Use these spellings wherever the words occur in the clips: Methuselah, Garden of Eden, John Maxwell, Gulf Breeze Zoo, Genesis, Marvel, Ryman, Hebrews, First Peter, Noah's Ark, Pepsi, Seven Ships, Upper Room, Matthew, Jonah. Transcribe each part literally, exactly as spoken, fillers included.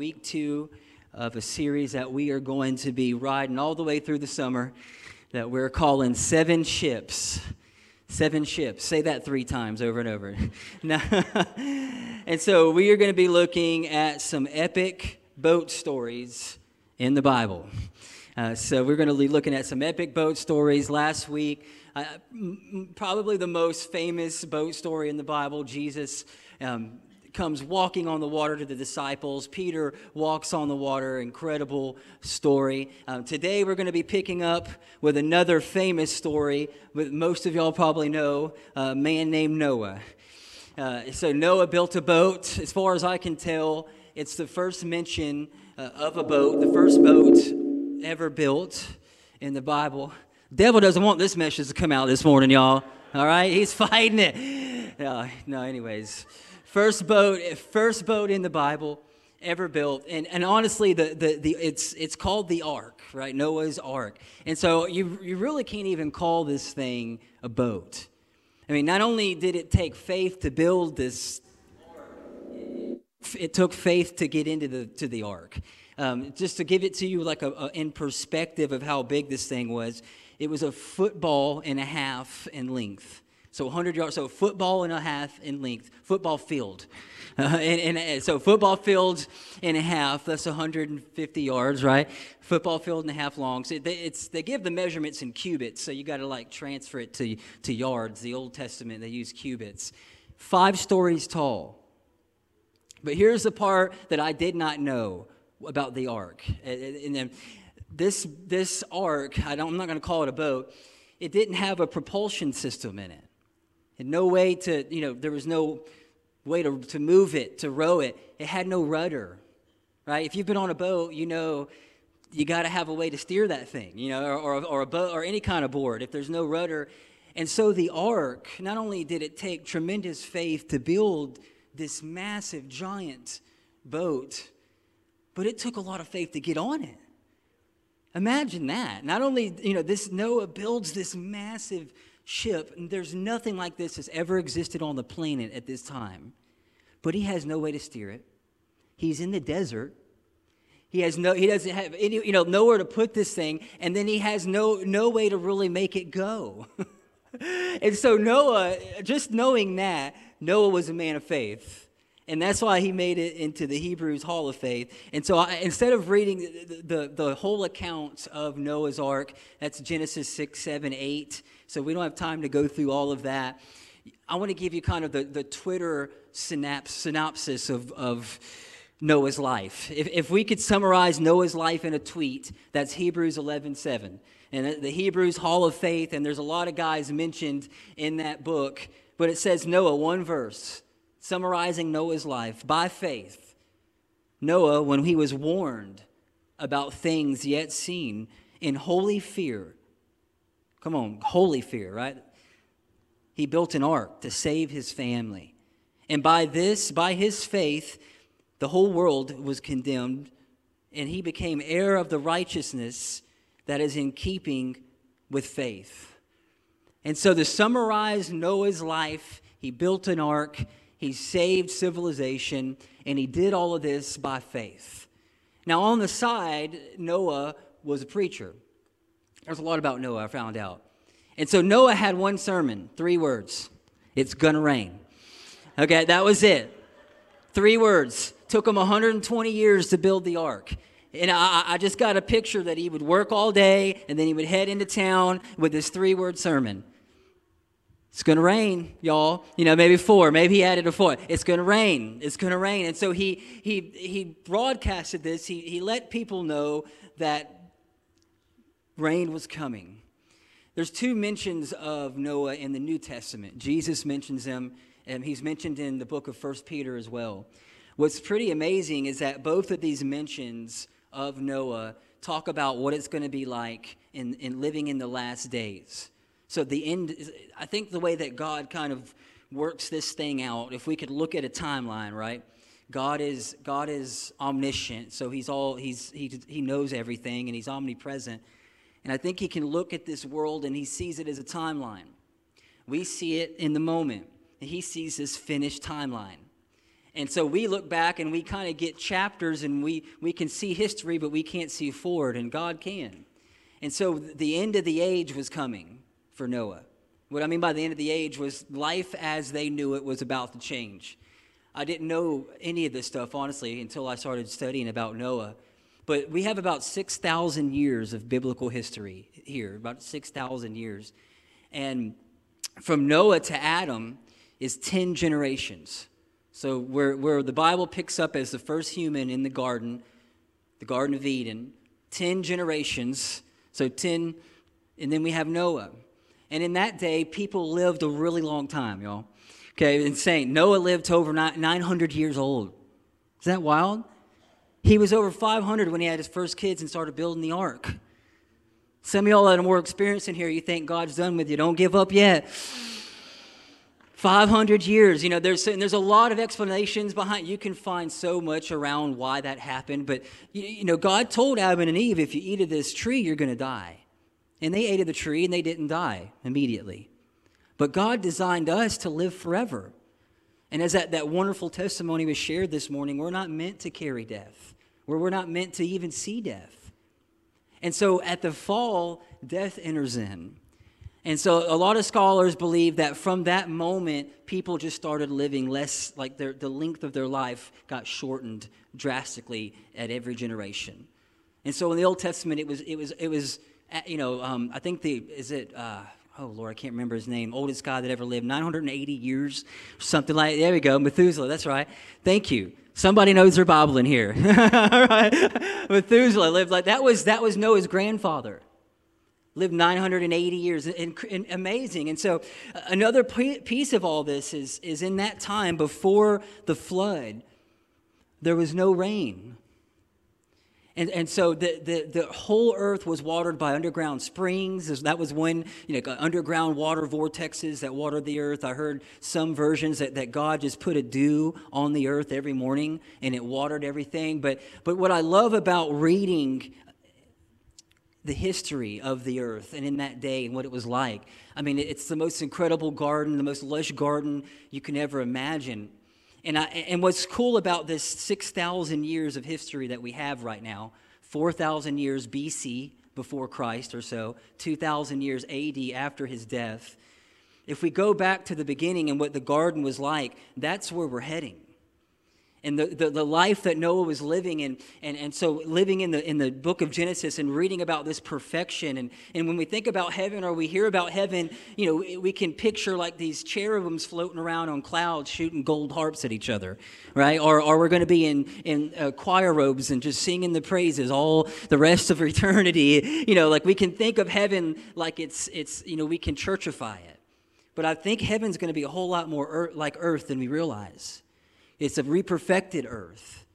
week two of a series that we are going to be riding all the way through the summer that we're calling Seven Ships. Seven Ships. Say that three times over and over. And so we are going to be looking at some epic boat stories in the Bible. Uh, so we're going to be looking at some epic boat stories. Last week, uh, m- probably the most famous boat story in the Bible, Jesus um, comes walking on the water to the disciples. Peter walks on the water. Incredible story. Um, today we're going to be picking up with another famous story that most of y'all probably know, a man named Noah. Uh, so Noah built a boat. As far as I can tell, it's the first mention uh, of a boat, the first boat ever built in the Bible. Devil doesn't want this message to come out this morning, y'all. All right? He's fighting it. No, no anyways. First boat, first boat in the Bible ever built, and and honestly, the the the it's it's called the Ark, right? Noah's Ark, and so you you really can't even call this thing a boat. I mean, not only did it take faith to build this, it took faith to get into the to the Ark. Um, just to give it to you, like a, a in perspective of how big this thing was, it was a football and a half in length. So one hundred yards, so football and a half in length, football field. Uh, and, and so football field and a half, that's one hundred fifty yards, right? Football field and a half long. So they, it's, they give the measurements in cubits, so you got to like transfer it to, to yards. The Old Testament, they use cubits. Five stories tall. But here's the part that I did not know about the ark. And then this, this ark, I don't, I'm not going to call it a boat, it didn't have a propulsion system in it. And no way to, you know, there was no way to, to move it, to row it. It had no rudder, right? If you've been on a boat, you know you got to have a way to steer that thing, you know, or, or, or a boat or any kind of board if there's no rudder. And so the ark, not only did it take tremendous faith to build this massive, giant boat, but it took a lot of faith to get on it. Imagine that. Not only, you know, this Noah builds this massive ship, and there's nothing like this that's ever existed on the planet at this time, but he has no way to steer it. He's in the desert. He has no, he doesn't have any, you know, nowhere to put this thing, and then he has no no way to really make it go. And so Noah, just knowing that, Noah was a man of faith. And that's why he made it into the Hebrews Hall of Faith. And so I, instead of reading the, the, the whole account of Noah's Ark, that's Genesis six, seven, eight. So we don't have time to go through all of that. I want to give you kind of the, the Twitter synapse, synopsis of, of Noah's life. If, if we could summarize Noah's life in a tweet, that's Hebrews eleven, seven. And the Hebrews Hall of Faith, and there's a lot of guys mentioned in that book. But it says Noah, one verse. Summarizing Noah's life, by faith, Noah, when he was warned about things yet seen, in holy fear, come on, holy fear, right? He built an ark to save his family. And by this, by his faith, the whole world was condemned, and he became heir of the righteousness that is in keeping with faith. And so to summarize Noah's life, he built an ark. He saved civilization, and he did all of this by faith. Now, on the side, Noah was a preacher. There's a lot about Noah, I found out. And so Noah had one sermon, three words. It's gonna rain. Okay, that was it. Three words. Took him one hundred twenty years to build the ark. And I, I just got a picture that he would work all day, and then he would head into town with this three-word sermon. It's going to rain, y'all. You know, maybe four. Maybe he added a four. It's going to rain. It's going to rain. And so he he he broadcasted this. He he let people know that rain was coming. There's two mentions of Noah in the New Testament. Jesus mentions him, and he's mentioned in the book of First Peter as well. What's pretty amazing is that both of these mentions of Noah talk about what it's going to be like in, in living in the last days. So the end, I think the way that God kind of works this thing out, if we could look at a timeline, right? God is God is omniscient, so he's all he's he he knows everything, and he's omnipresent. And I think he can look at this world and he sees it as a timeline. We see it in the moment, and he sees this finished timeline. And so we look back and we kind of get chapters and we, we can see history, but we can't see forward, and God can. And so the end of the age was coming for Noah. What I mean by the end of the age was life as they knew it was about to change. I didn't know any of this stuff, honestly, until I started studying about Noah. But we have about six thousand years of biblical history here, about six thousand years. And from Noah to Adam is ten generations. So where, where the Bible picks up as the first human in the garden, the Garden of Eden, ten generations, so ten, and then we have Noah. And in that day, people lived a really long time, y'all. Okay, insane. Noah lived to over nine hundred years old. Is that wild? He was over five hundred when he had his first kids and started building the ark. Some of y'all that are more experienced in here, you think God's done with you. Don't give up yet. five hundred years. You know, there's there's a lot of explanations behind. You can find so much around why that happened. But, you, you know, God told Adam and Eve, if you eat of this tree, you're going to die. And they ate of the tree, and they didn't die immediately. But God designed us to live forever. And as that, that wonderful testimony was shared this morning, we're not meant to carry death. We're, we're not meant to even see death. And so at the fall, death enters in. And so a lot of scholars believe that from that moment, people just started living less, like their, the length of their life got shortened drastically at every generation. And so in the Old Testament, it was, it was, it was you know, um, I think the, is it... Uh, Oh, Lord, I can't remember his name. Oldest guy that ever lived, nine hundred eighty years, something like that. There we go, Methuselah, that's right. Thank you. Somebody knows their Bible in here. All right. Methuselah lived like, that was that was Noah's grandfather. Lived nine hundred eighty years, and, and amazing. And so another piece of all this is, is in that time before the flood, there was no rain. And and so the, the, the whole earth was watered by underground springs. That was when, you know, underground water vortexes that watered the earth. I heard some versions that, that God just put a dew on the earth every morning and it watered everything. But but what I love about reading the history of the earth and in that day and what it was like, I mean, it's the most incredible garden, the most lush garden you can ever imagine. And, I, and what's cool about this six thousand years of history that we have right now, four thousand years B C before Christ or so, two thousand years A D after his death, if we go back to the beginning and what the garden was like, that's where we're heading. And the, the, the life that Noah was living in, and, and so living in the in the book of Genesis and reading about this perfection. And, and when we think about heaven or we hear about heaven, you know, we can picture like these cherubims floating around on clouds shooting gold harps at each other, right? Or, or we're going to be in, in uh, choir robes and just singing the praises all the rest of eternity. You know, like we can think of heaven like it's, it's you know, we can churchify it. But I think heaven's going to be a whole lot more earth, like earth than we realize. It's a reperfected earth.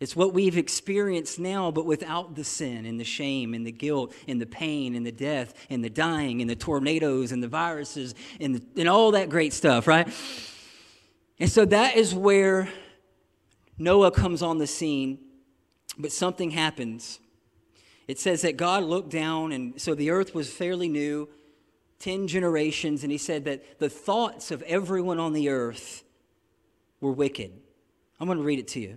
It's what we've experienced now, but without the sin and the shame and the guilt and the pain and the death and the dying and the tornadoes and the viruses and, the, and all that great stuff, right? And so that is where Noah comes on the scene, but something happens. It says that God looked down, and so the earth was fairly new, ten generations, and he said that the thoughts of everyone on the earth were wicked. I'm going to read it to you.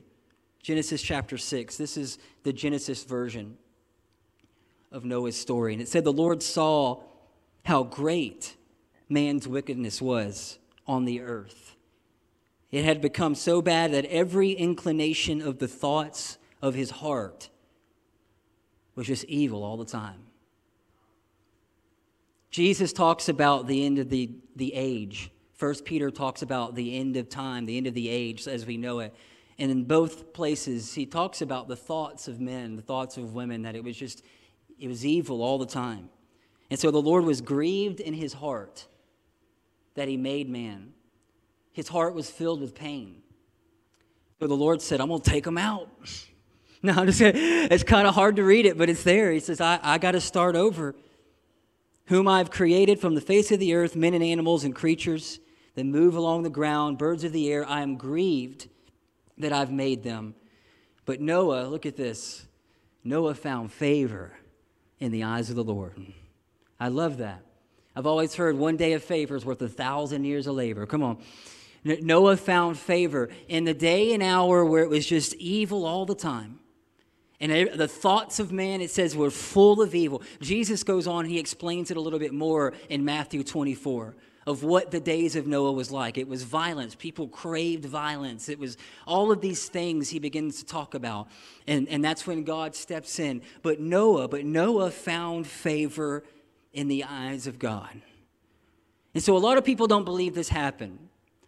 Genesis chapter six. This is the Genesis version of Noah's story. And it said, the Lord saw how great man's wickedness was on the earth. It had become so bad that every inclination of the thoughts of his heart was just evil all the time. Jesus talks about the end of the, the age. First Peter talks about the end of time, the end of the age as we know it. And in both places, he talks about the thoughts of men, the thoughts of women, that it was just, it was evil all the time. And so the Lord was grieved in his heart that he made man. His heart was filled with pain. So the Lord said, I'm going to take him out. No, I'm just kidding. It's kind of hard to read it, but it's there. He says, I, I got to start over. Whom I've created from the face of the earth, men and animals and creatures that move along the ground, birds of the air. I am grieved that I've made them. But Noah, look at this. Noah found favor in the eyes of the Lord. I love that. I've always heard one day of favor is worth a thousand years of labor. Come on. Noah found favor in the day and hour where it was just evil all the time. And the thoughts of man, it says, were full of evil. Jesus goes on, he explains it a little bit more in Matthew twenty-four of what the days of Noah was like. It was violence. People craved violence. It was all of these things he begins to talk about. And, and that's when God steps in. But Noah, but Noah found favor in the eyes of God. And so a lot of people don't believe this happened.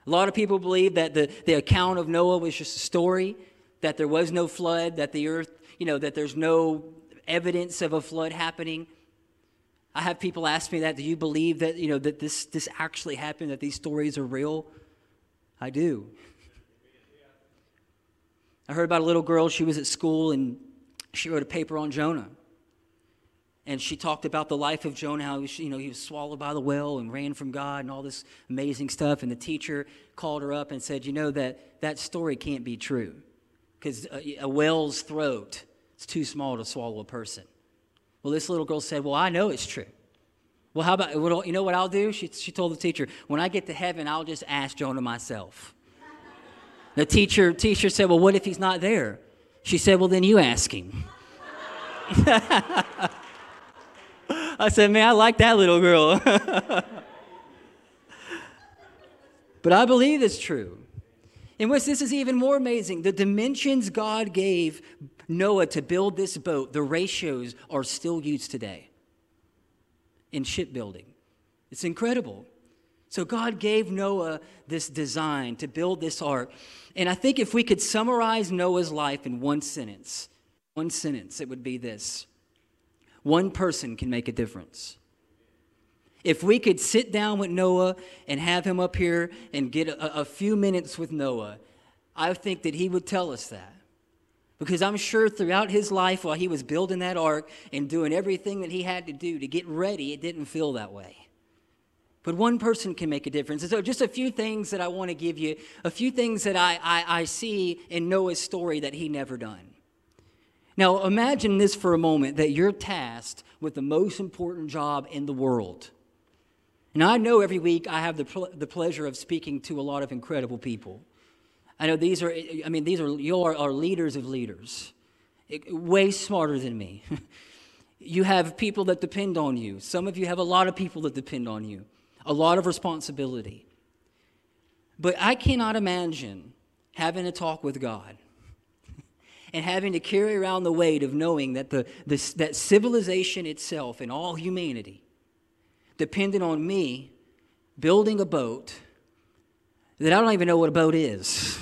A lot of people believe that the, the account of Noah was just a story, that there was no flood, that the earth, you know, that there's no evidence of a flood happening. I have people ask me that, do you believe that, you know, that this, this actually happened, that these stories are real? I do. I heard about a little girl, she was at school, and she wrote a paper on Jonah. And she talked about the life of Jonah, how he, you know, he was swallowed by the whale and ran from God and all this amazing stuff. And the teacher called her up and said, you know, that, that story can't be true because a, a whale's throat is too small to swallow a person. Well, this little girl said, well, I know it's true. Well, how about, you know what I'll do? She, she told the teacher, when I get to heaven, I'll just ask Jonah myself. The teacher, teacher said, well, what if he's not there? She said, well, then you ask him. I said, man, I like that little girl. But I believe it's true. And what's, this is even more amazing. The dimensions God gave Noah to build this boat, the ratios are still used today in shipbuilding. It's incredible. So God gave Noah this design to build this ark. And I think if we could summarize Noah's life in one sentence, one sentence, it would be this. One person can make a difference. If we could sit down with Noah and have him up here and get a, a few minutes with Noah, I think that he would tell us that. Because I'm sure throughout his life while he was building that ark and doing everything that he had to do to get ready, it didn't feel that way. But one person can make a difference. And so just a few things that I want to give you, a few things that I, I, I see in Noah's story that he never done. Now, imagine this for a moment, that you're tasked with the most important job in the world. Now, I know every week I have the pl- the pleasure of speaking to a lot of incredible people. I know these are, I mean, these are, you are, are leaders of leaders, it, way smarter than me. You have people that depend on you. Some of you have a lot of people that depend on you, a lot of responsibility. But I cannot imagine having a talk with God and having to carry around the weight of knowing that the, the that civilization itself and all humanity depended on me building a boat that I don't even know what a boat is.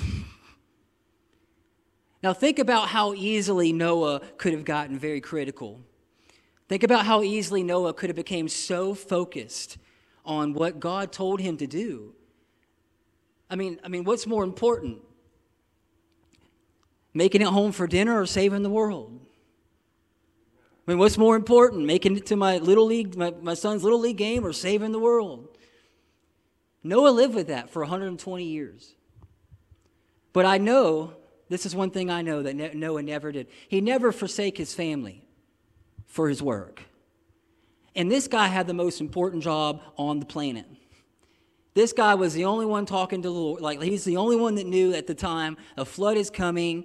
Now think about how easily Noah could have gotten very critical. Think about how easily Noah could have became so focused on what God told him to do. I mean, I mean, what's more important? Making it home for dinner or saving the world? I mean, what's more important, making it to my little league, my, my son's little league game, or saving the world? Noah lived with that for one hundred twenty years. But I know, this is one thing I know that ne- Noah never did. He never forsake his family for his work. And this guy had the most important job on the planet. This guy was the only one talking to the Lord. Like, he's the only one that knew at the time a flood is coming.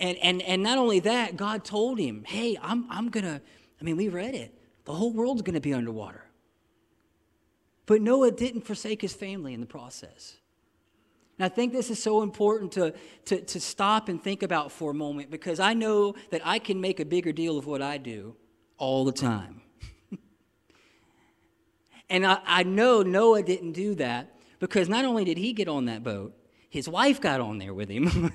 And and and not only that, God told him, hey, I'm I'm gonna, I mean, we read it. The whole world's gonna be underwater. But Noah didn't forsake his family in the process. And I think this is so important to, to, to stop and think about for a moment, because I know that I can make a bigger deal of what I do all the time. And I, I know Noah didn't do that, because not only did he get on that boat, his wife got on there with him.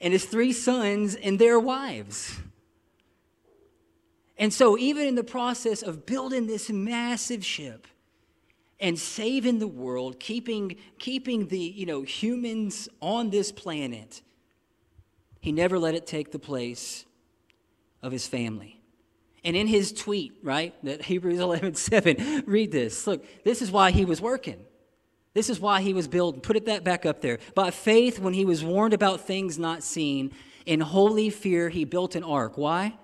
And his three sons and their wives. And so even in the process of building this massive ship and saving the world, keeping, keeping the, you know, humans on this planet, he never let it take the place of his family. And in his tweet, right, that Hebrews eleven seven, read this. Look, this is why he was working. This is why he was building. Put it that back up there. By faith, when he was warned about things not seen, in holy fear, he built an ark. Why?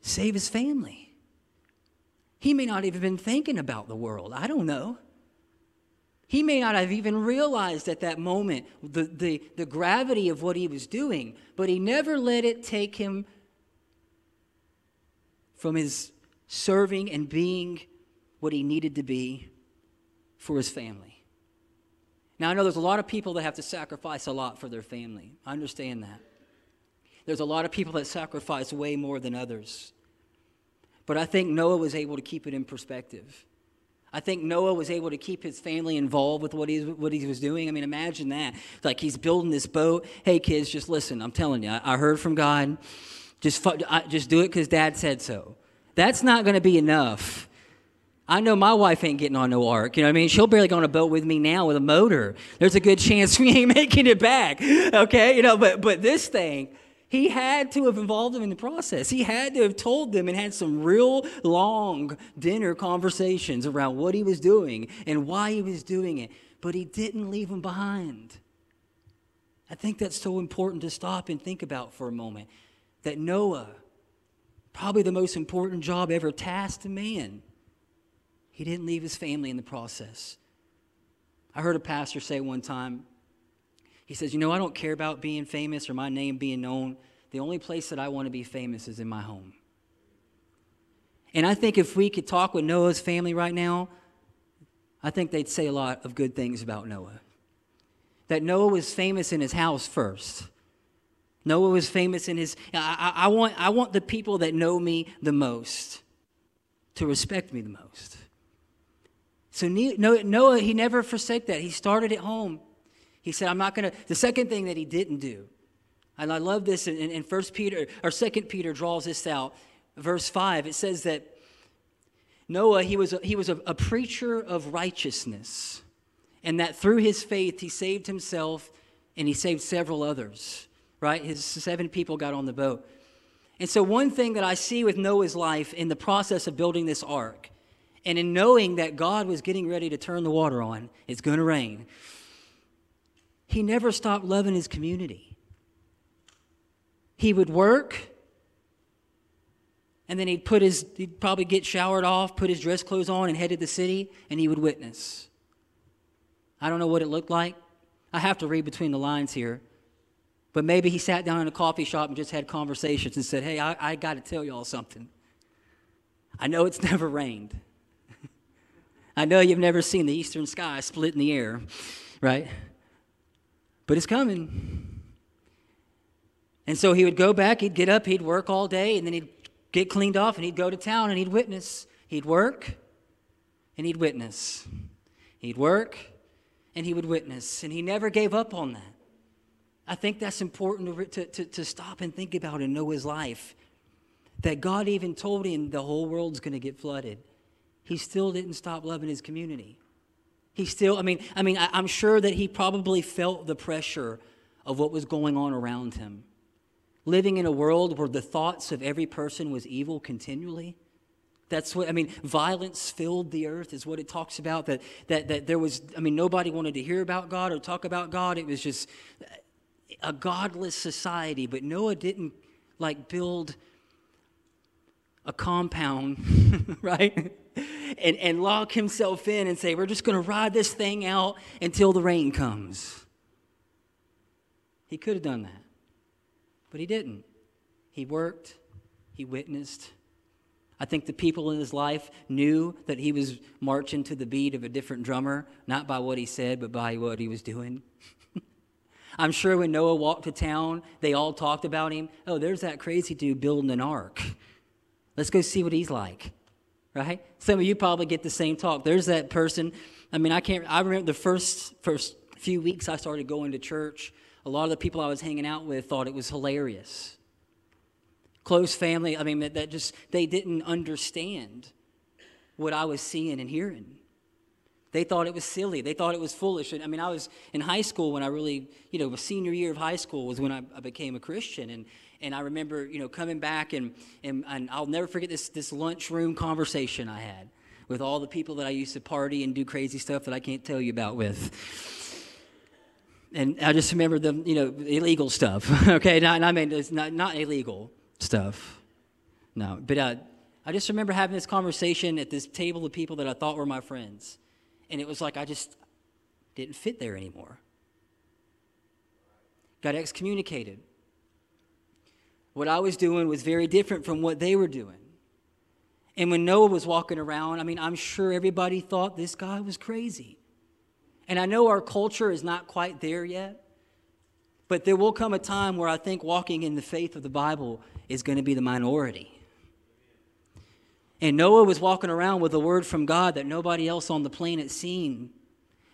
Save his family. He may not even have been thinking about the world. I don't know. He may not have even realized at that moment the, the, the gravity of what he was doing, but he never let it take him from his serving and being what he needed to be for his family. Now, I know there's a lot of people that have to sacrifice a lot for their family. I understand that. There's a lot of people that sacrifice way more than others. But I think Noah was able to keep it in perspective. I think Noah was able to keep his family involved with what he, what he was doing. I mean, imagine that. It's like he's building this boat. Hey, kids, just listen. I'm telling you, I, I heard from God. Just, I, just do it because Dad said so. That's not going to be enough. I know my wife ain't getting on no ark. You know what I mean? She'll barely go on a boat with me now with a motor. There's a good chance we ain't making it back. Okay? You know, but but this thing... He had to have involved them in the process. He had to have told them and had some real long dinner conversations around what he was doing and why he was doing it. But he didn't leave them behind. I think that's so important to stop and think about for a moment. That Noah, probably the most important job ever tasked to man, he didn't leave his family in the process. I heard a pastor say one time, he says, you know, I don't care about being famous or my name being known. The only place that I want to be famous is in my home. And I think if we could talk with Noah's family right now, I think they'd say a lot of good things about Noah. That Noah was famous in his house first. Noah was famous in his, I, I, I want, I want the people that know me the most to respect me the most. So Noah, he never forsake that. He started at home. He said, I'm not going to, the second thing that he didn't do, and I love this, and in, in First Peter, or Second Peter draws this out, verse five, it says that Noah, he was, a, he was a, a preacher of righteousness, and that through his faith, he saved himself, and he saved several others, right? His seven people got on the boat. And so one thing that I see with Noah's life in the process of building this ark, and in knowing that God was getting ready to turn the water on, it's going to rain, he never stopped loving his community. He would work, and then he'd put his, he'd probably get showered off, put his dress clothes on, and head to the city, and he would witness. I don't know what it looked like. I have to read between the lines here. But maybe he sat down in a coffee shop and just had conversations and said, hey, I, I got to tell y'all something. I know it's never rained. I know you've never seen the eastern sky split in the air, right? But it's coming. And so he would go back, he'd get up, he'd work all day, and then he'd get cleaned off, and he'd go to town, and he'd witness. He'd work, and he'd witness. He'd work, and he would witness. And he never gave up on that. I think that's important to, to, to stop and think about in Noah's life, that God even told him the whole world's going to get flooded. He still didn't stop loving his community. He still, I mean, I mean, I, I'm sure that he probably felt the pressure of what was going on around him. Living in a world where the thoughts of every person was evil continually. That's what, I mean, violence filled the earth is what it talks about. That, that, that there was, I mean, nobody wanted to hear about God or talk about God. It was just a godless society. But Noah didn't, like, build a compound, right? And, and lock himself in and say, we're just going to ride this thing out until the rain comes. He could have done that, but he didn't. He worked. He witnessed. I think the people in his life knew that he was marching to the beat of a different drummer, not by what he said, but by what he was doing. I'm sure when Noah walked to town, they all talked about him. Oh, there's that crazy dude building an ark. Let's go see what he's like. Right? Some of you probably get the same talk. There's that person. I mean, I can't, I remember the first, first few weeks I started going to church, a lot of the people I was hanging out with thought it was hilarious. Close family, I mean, that, that just, they didn't understand what I was seeing and hearing. They thought it was silly. They thought it was foolish. And I mean, I was in high school when I really, you know, the senior year of high school was when I, I became a Christian. And and I remember, you know, coming back and, and and I'll never forget this this lunchroom conversation I had with all the people that I used to party and do crazy stuff that I can't tell you about with. And I just remember the, you know, illegal stuff. Okay, not, I mean, it's not not illegal stuff. No, but uh, I just remember having this conversation at this table of people that I thought were my friends. And it was like, I just, didn't fit there anymore. Got excommunicated. What I was doing was very different from what they were doing. And when Noah was walking around, I mean, I'm sure everybody thought this guy was crazy. And I know our culture is not quite there yet, but there will come a time where I think walking in the faith of the Bible is going to be the minority. And Noah was walking around with a word from God that nobody else on the planet seen,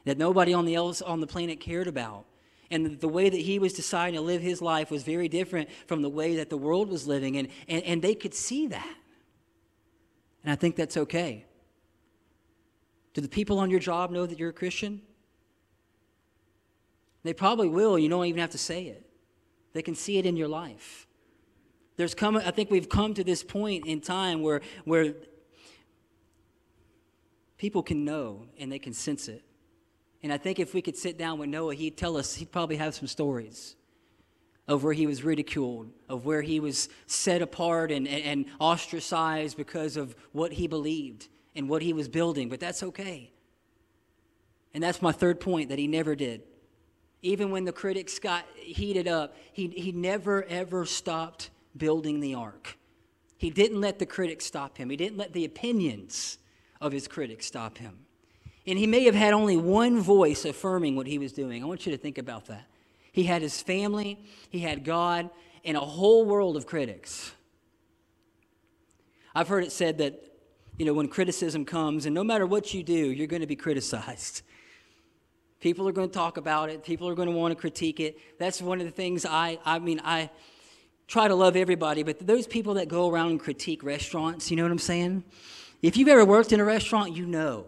that nobody on the else on the planet cared about. And the way that he was deciding to live his life was very different from the way that the world was living. And, and, and they could see that. And I think that's okay. Do the people on your job know that you're a Christian? They probably will. You don't even have to say it. They can see it in your life. There's come, I think we've come to this point in time where, where people can know and they can sense it. And I think if we could sit down with Noah, he'd tell us, he'd probably have some stories of where he was ridiculed, of where he was set apart and, and, and ostracized because of what he believed and what he was building. But that's okay. And that's my third point, that he never did. Even when the critics got heated up, he, he never, ever stopped building the ark. He didn't let the critics stop him. He didn't let the opinions of his critics stop him. And he may have had only one voice affirming what he was doing. I want you to think about that. He had his family, he had God, and a whole world of critics. I've heard it said that, you know, when criticism comes, and no matter what you do, you're going to be criticized. People are going to talk about it. People are going to want to critique it. That's one of the things I, I mean, I try to love everybody, but those people that go around and critique restaurants, you know what I'm saying? If you've ever worked in a restaurant, you know.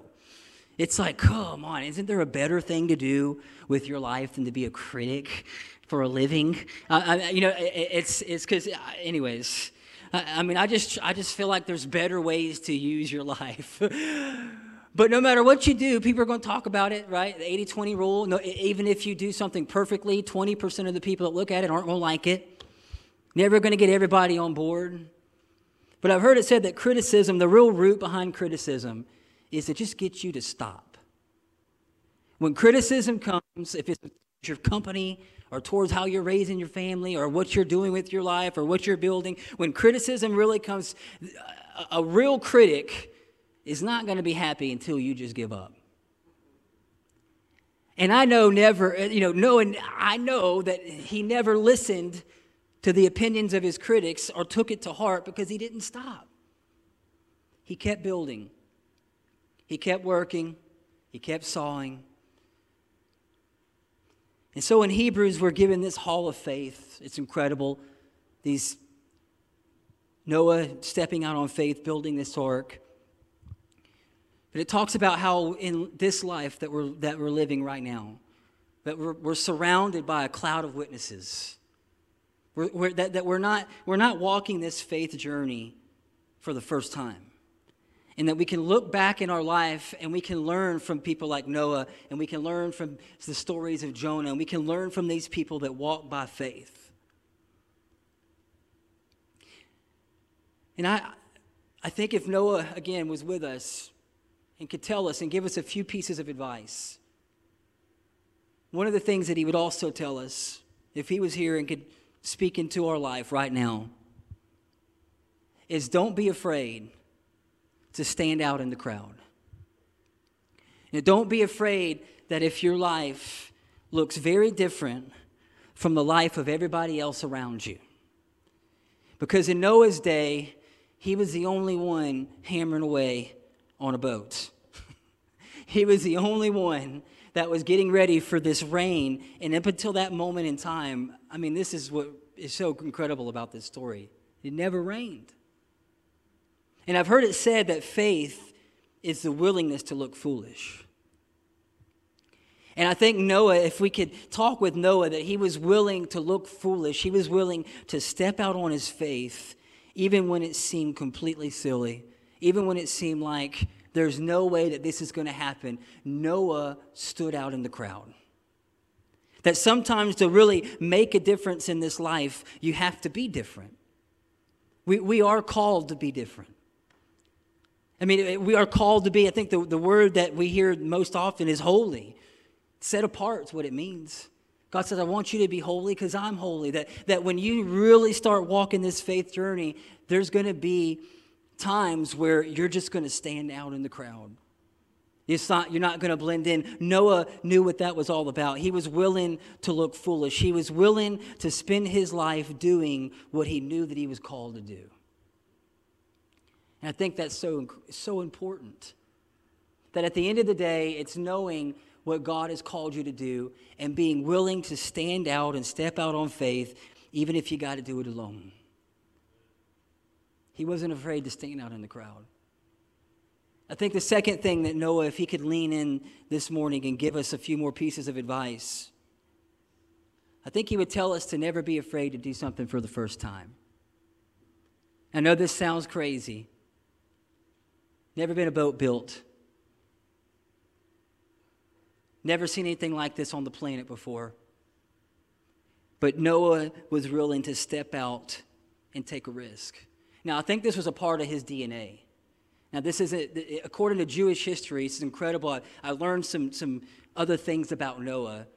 It's like, come on, isn't there a better thing to do with your life than to be a critic for a living? Uh, I, you know, it, it's it's because, anyways, I, I mean, I just I just feel like there's better ways to use your life. But no matter what you do, people are going to talk about it, right? The eighty twenty rule. No, even if you do something perfectly, twenty percent of the people that look at it aren't going to like it. Never going to get everybody on board. But I've heard it said that criticism, the real root behind criticism, is to just get you to stop. When criticism comes, if it's your company or towards how you're raising your family or what you're doing with your life or what you're building, when criticism really comes, a, a real critic is not going to be happy until you just give up. And I know never, you know, knowing, I know that he never listened to the opinions of his critics or took it to heart because he didn't stop. He kept building. He kept working. He kept sawing. And so in Hebrews, we're given this hall of faith. It's incredible. These Noah stepping out on faith, building this ark. But it talks about how in this life that we're, that we're living right now, that we're, we're surrounded by a cloud of witnesses. We're, we're, that that we're, not, we're not walking this faith journey for the first time. And that we can look back in our life and we can learn from people like Noah, and we can learn from the stories of Jonah, and we can learn from these people that walk by faith. And I, I think if Noah, again, was with us and could tell us and give us a few pieces of advice, one of the things that he would also tell us, if he was here and could speak into our life right now, is don't be afraid to stand out in the crowd. And don't be afraid that if your life looks very different from the life of everybody else around you. Because in Noah's day, he was the only one hammering away on a boat. He was the only one that was getting ready for this rain. And up until that moment in time, I mean, this is what is so incredible about this story. It never rained. And I've heard it said that faith is the willingness to look foolish. And I think Noah, if we could talk with Noah, that he was willing to look foolish. He was willing to step out on his faith, even when it seemed completely silly, even when it seemed like there's no way that this is going to happen. Noah stood out in the crowd. That sometimes to really make a difference in this life, you have to be different. We, we are called to be different. I mean, we are called to be, I think the, the word that we hear most often is holy. Set apart is what it means. God says, I want you to be holy because I'm holy. That, that when you really start walking this faith journey, there's going to be times where you're just going to stand out in the crowd. It's not, you're not going to blend in. Noah knew what that was all about. He was willing to look foolish. He was willing to spend his life doing what he knew that he was called to do. And I think that's so, so important. That at the end of the day, it's knowing what God has called you to do and being willing to stand out and step out on faith, even if you got to do it alone. He wasn't afraid to stand out in the crowd. I think the second thing that Noah, if he could lean in this morning and give us a few more pieces of advice, I think he would tell us to never be afraid to do something for the first time. I know this sounds crazy. Never been a boat built. Never seen anything like this on the planet before. But Noah was willing to step out and take a risk. Now, I think this was a part of his D N A. Now, this is, a, according to Jewish history, it's incredible. I, I learned some, some other things about Noah.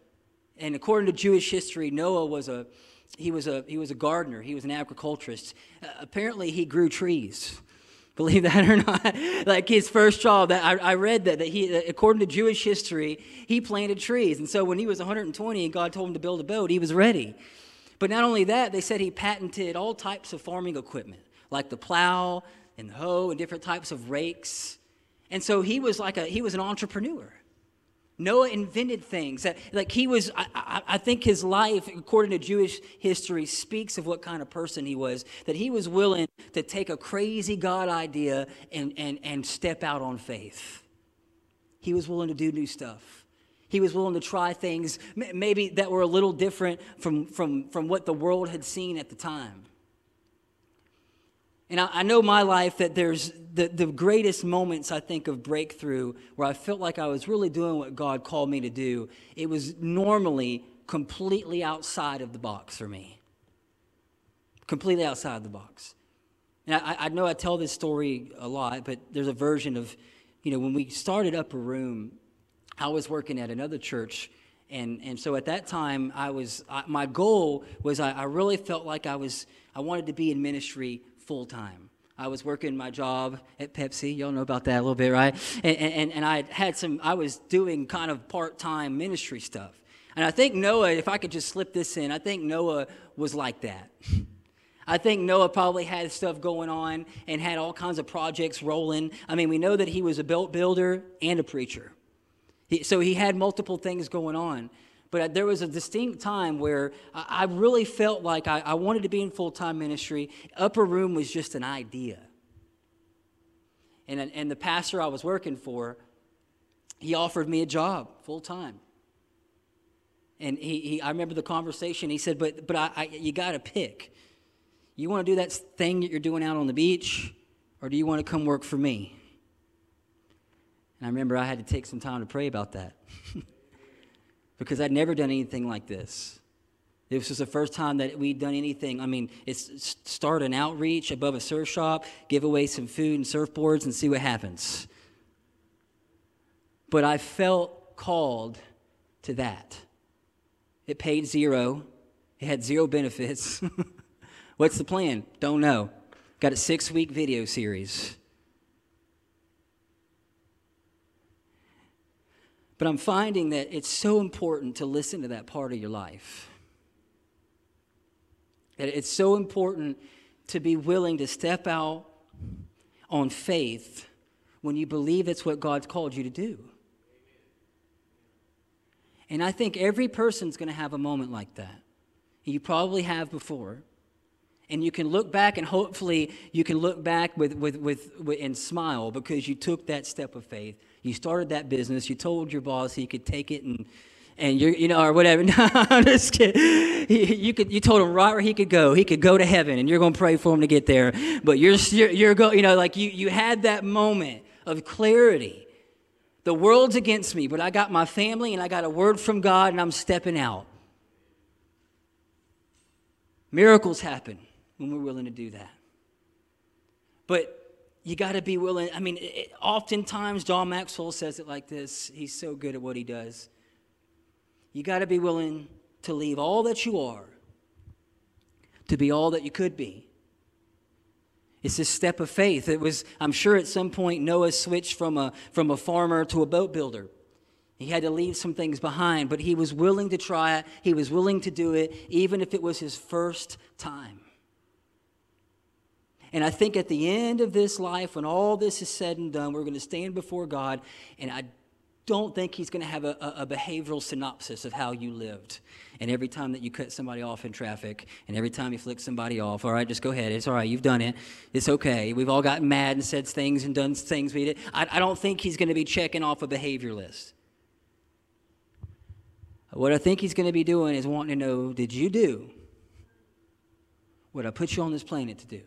And according to Jewish history, Noah was a, he was a, he was a gardener. He was an agriculturist. Uh, apparently, he grew trees. Believe that or not. Like his first job, that I, I read that, that he, according to Jewish history, he planted trees. And so when he was one hundred twenty and God told him to build a boat, he was ready. But not only that, they said he patented all types of farming equipment, like the plow, and hoe, and different types of rakes. And so he was like a, he was an entrepreneur. Noah invented things. That, like he was, I, I, I think his life, according to Jewish history, speaks of what kind of person he was, that he was willing to take a crazy God idea and, and, and step out on faith. He was willing to do new stuff. He was willing to try things maybe that were a little different from, from, from what the world had seen at the time. And I, I know my life that there's the, the greatest moments, I think, of breakthrough where I felt like I was really doing what God called me to do. It was normally completely outside of the box for me. Completely outside the box. And I, I know I tell this story a lot, but there's a version of, you know, when we started Upper Room, I was working at another church. And and so at that time, I was I, my goal was I, I really felt like I was, I wanted to be in ministry full-time. I was working my job at Pepsi. Y'all know about that a little bit, right? And, and, and I had some, I was doing kind of part-time ministry stuff. And I think Noah, if I could just slip this in, I think Noah was like that. I think Noah probably had stuff going on and had all kinds of projects rolling. I mean, we know that he was a boat builder and a preacher. He, so he had multiple things going on. But there was a distinct time where I really felt like I, I wanted to be in full-time ministry. Upper Room was just an idea. And, and the pastor I was working for, he offered me a job full-time. And he, he I remember the conversation. He said, but, but I, I, you got to pick. You want to do that thing that you're doing out on the beach, or do you want to come work for me? And I remember I had to take some time to pray about that. Because I'd never done anything like this. This was the first time that we'd done anything. I mean, it's start an outreach above a surf shop, give away some food and surfboards and see what happens. But I felt called to that. It paid zero. It had zero benefits. What's the plan? Don't know. Got a six-week video series. But I'm finding that it's so important to listen to that part of your life. That it's so important to be willing to step out on faith when you believe it's what God's called you to do. And I think every person's going to have a moment like that. You probably have before. And you can look back and hopefully you can look back with, with, with, with and smile because you took that step of faith. You started that business. You told your boss he could take it and, and you you know, or whatever. No, I'm just kidding. He, you, could, you told him right where he could go. He could go to heaven and you're going to pray for him to get there. But you're, you're, you're going, you know, like you, you had that moment of clarity. The world's against me, but I got my family and I got a word from God and I'm stepping out. Miracles happen when we're willing to do that. But you got to be willing. I mean, it, oftentimes John Maxwell says it like this. He's so good at what he does. you got to be willing to leave all that you are to be all that you could be. It's this step of faith. It was, I'm sure at some point Noah switched from a, from a farmer to a boat builder. He had to leave some things behind, but he was willing to try it. He was willing to do it, even if it was his first time. And I think at the end of this life, when all this is said and done, we're going to stand before God, and I don't think he's going to have a, a behavioral synopsis of how you lived. And every time that you cut somebody off in traffic, and every time you flick somebody off, all right, just go ahead. It's all right. You've done it. It's okay. We've all gotten mad and said things and done things we did. I, I don't think he's going to be checking off a behavior list. What I think he's going to be doing is wanting to know, did you do what I put you on this planet to do?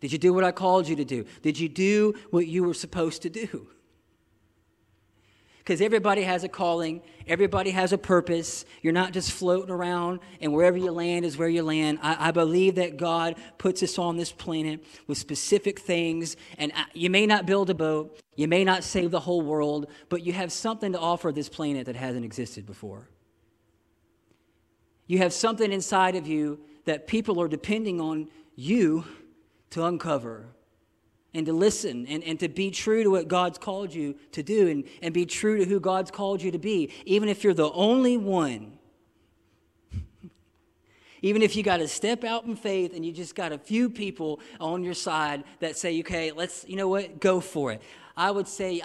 Did you do what I called you to do? Did you do what you were supposed to do? Because everybody has a calling. Everybody has a purpose. You're not just floating around, and wherever you land is where you land. I, I believe that God puts us on this planet with specific things. And I, you may not build a boat. You may not save the whole world, but you have something to offer this planet that hasn't existed before. You have something inside of you that people are depending on you to uncover, and to listen, and, and to be true to what God's called you to do, and, and be true to who God's called you to be, even if you're the only one. Even if you got to step out in faith and you just got a few people on your side that say, okay, let's, you know what, go for it. I would say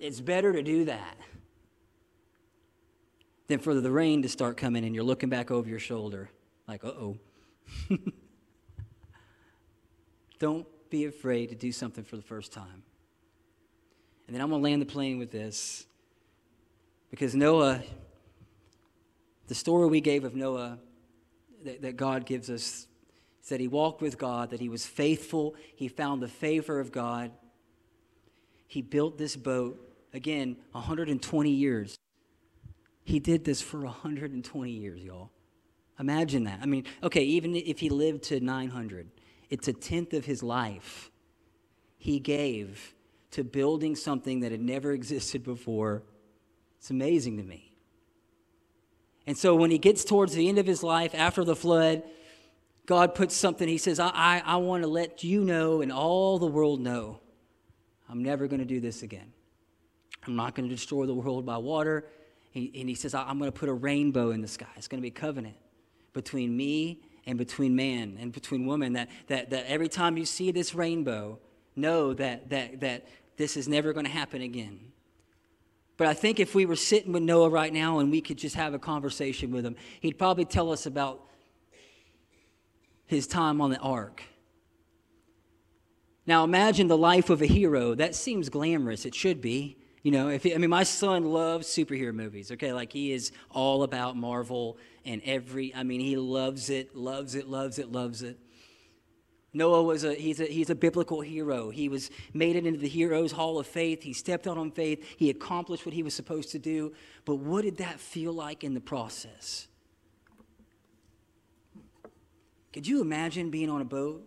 it's better to do that than for the rain to start coming and you're looking back over your shoulder like, uh-oh. Don't be afraid to do something for the first time. And then I'm going to land the plane with this, because Noah, the story we gave of Noah that, that God gives us, is that he walked with God, that he was faithful, he found the favor of God, he built this boat, again, one hundred twenty years. He did this for one hundred twenty years, y'all. Imagine that. I mean, okay, even if he lived to nine hundred, it's a tenth of his life he gave to building something that had never existed before. It's amazing to me. And so when he gets towards the end of his life, after the flood, God puts something, he says, I, I, I want to let you know and all the world know, I'm never going to do this again. I'm not going to destroy the world by water. He, and he says, I, I'm going to put a rainbow in the sky. It's going to be a covenant between me and between man and between woman, that, that, that every time you see this rainbow, know that, that, that this is never going to happen again. But I think if we were sitting with Noah right now and we could just have a conversation with him, he'd probably tell us about his time on the ark. Now imagine the life of a hero. That seems glamorous. It should be. You know, if he, I mean, my son loves superhero movies, okay? Like, he is all about Marvel and every, I mean, he loves it, loves it, loves it, loves it. Noah was a, he's a, he's a biblical hero. He was made it into the Heroes Hall of Faith. He stepped out on faith. He accomplished what he was supposed to do. But what did that feel like in the process? Could you imagine being on a boat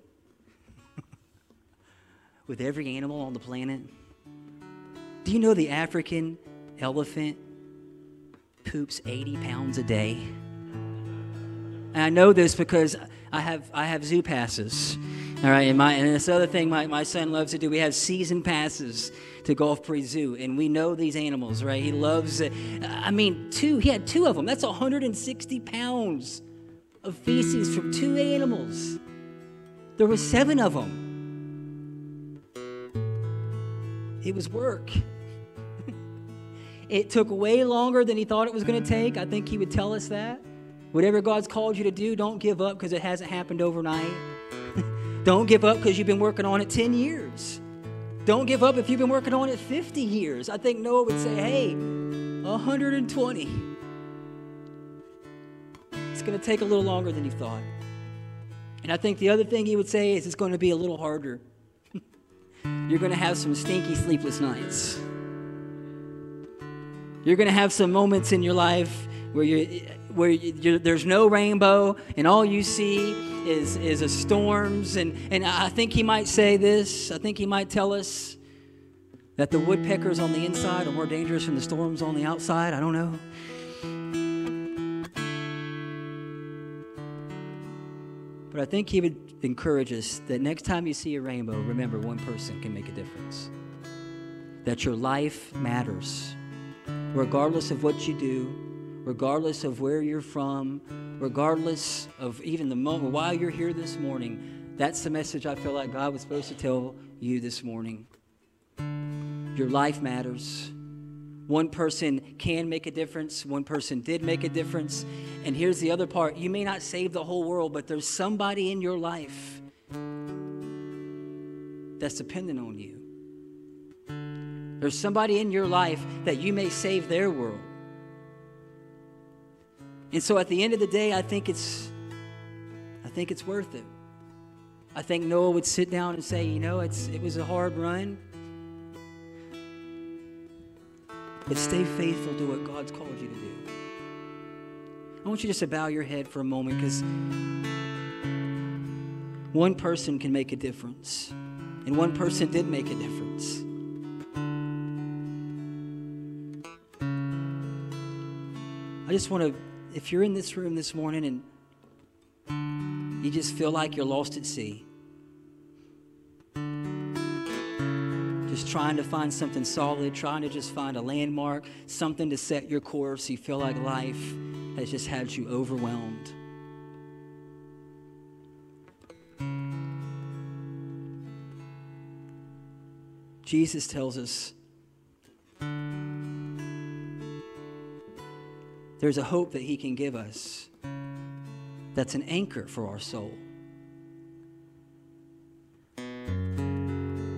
with every animal on the planet? Do you know the African elephant poops eighty pounds a day? And I know this because I have I have zoo passes. All right, and my and this other thing my, my son loves to do, we have season passes to Gulf Breeze Zoo, and we know these animals, right? He loves it. I mean, two, he had two of them. That's one hundred sixty pounds of feces from two animals. There were seven of them. It was work. It took way longer than he thought it was going to take. I think he would tell us that. Whatever God's called you to do, don't give up because it hasn't happened overnight. Don't give up because you've been working on it ten years. Don't give up if you've been working on it fifty years. I think Noah would say, hey, one hundred twenty. It's going to take a little longer than he thought. And I think the other thing he would say is it's going to be a little harder. You're going to have some stinky, sleepless nights. You're going to have some moments in your life where you, where you, you're, there's no rainbow and all you see is is a storms. And, and I think he might say this. I think he might tell us, that the woodpeckers on the inside are more dangerous than the storms on the outside. I don't know. But I think he would encourage us that next time you see a rainbow, remember one person can make a difference. That your life matters. Regardless of what you do, regardless of where you're from, regardless of even the moment while you're here this morning, that's the message I feel like God was supposed to tell you this morning. Your life matters. One person can make a difference. One person did make a difference. And here's the other part. You may not save the whole world, but there's somebody in your life that's dependent on you. There's somebody in your life that you may save their world. And so at the end of the day, I think it's, I think it's worth it. I think Noah would sit down and say, you know, it's, it was a hard run. But stay faithful to what God's called you to do. I want you just to bow your head for a moment, because one person can make a difference. And one person did make a difference. I just want to, if you're in this room this morning and you just feel like you're lost at sea, just trying to find something solid, trying to just find a landmark, something to set your course. You feel like life has just had you overwhelmed. Jesus tells us there's a hope that he can give us that's an anchor for our soul.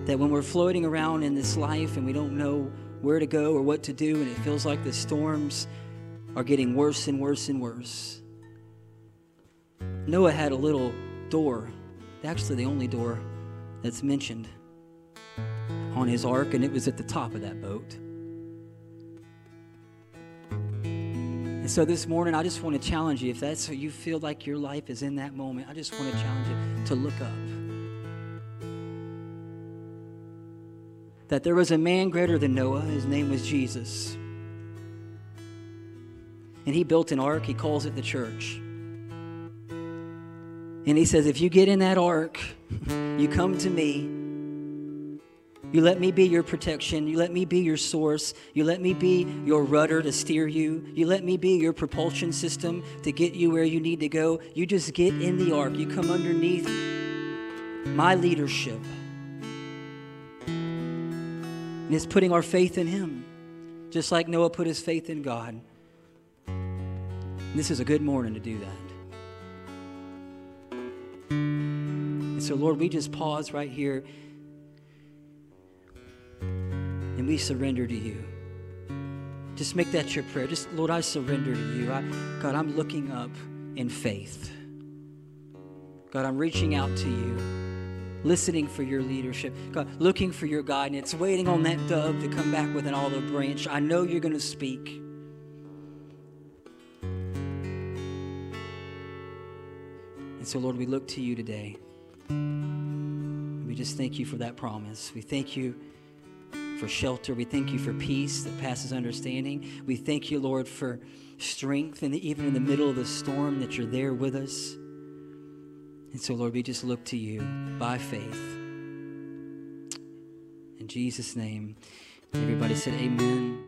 That when we're floating around in this life and we don't know where to go or what to do, and it feels like the storms are getting worse and worse and worse. Noah had a little door, actually the only door that's mentioned on his ark, and it was at the top of that boat. And so this morning, I just want to challenge you, if that's how you feel like your life is in that moment, I just want to challenge you to look up. That there was a man greater than Noah. His name was Jesus. And he built an ark. He calls it the church. And he says, if you get in that ark, you come to me. You let me be your protection. You let me be your source. You let me be your rudder to steer you. You let me be your propulsion system to get you where you need to go. You just get in the ark. You come underneath my leadership. And it's putting our faith in him, just like Noah put his faith in God. And this is a good morning to do that. And so, Lord, we just pause right here and we surrender to you. Just make that your prayer. Just, Lord, I surrender to you. I, God, I'm looking up in faith. God, I'm reaching out to you. Listening for your leadership, God, looking for your guidance, waiting on that dove to come back with an olive branch. I know you're going to speak. And so, Lord, we look to you today. We just thank you for that promise. We thank you for shelter. We thank you for peace that passes understanding. We thank you, Lord, for strength, and even in the middle of the storm, that you're there with us. And so, Lord, we just look to you by faith. In Jesus' name, everybody said amen.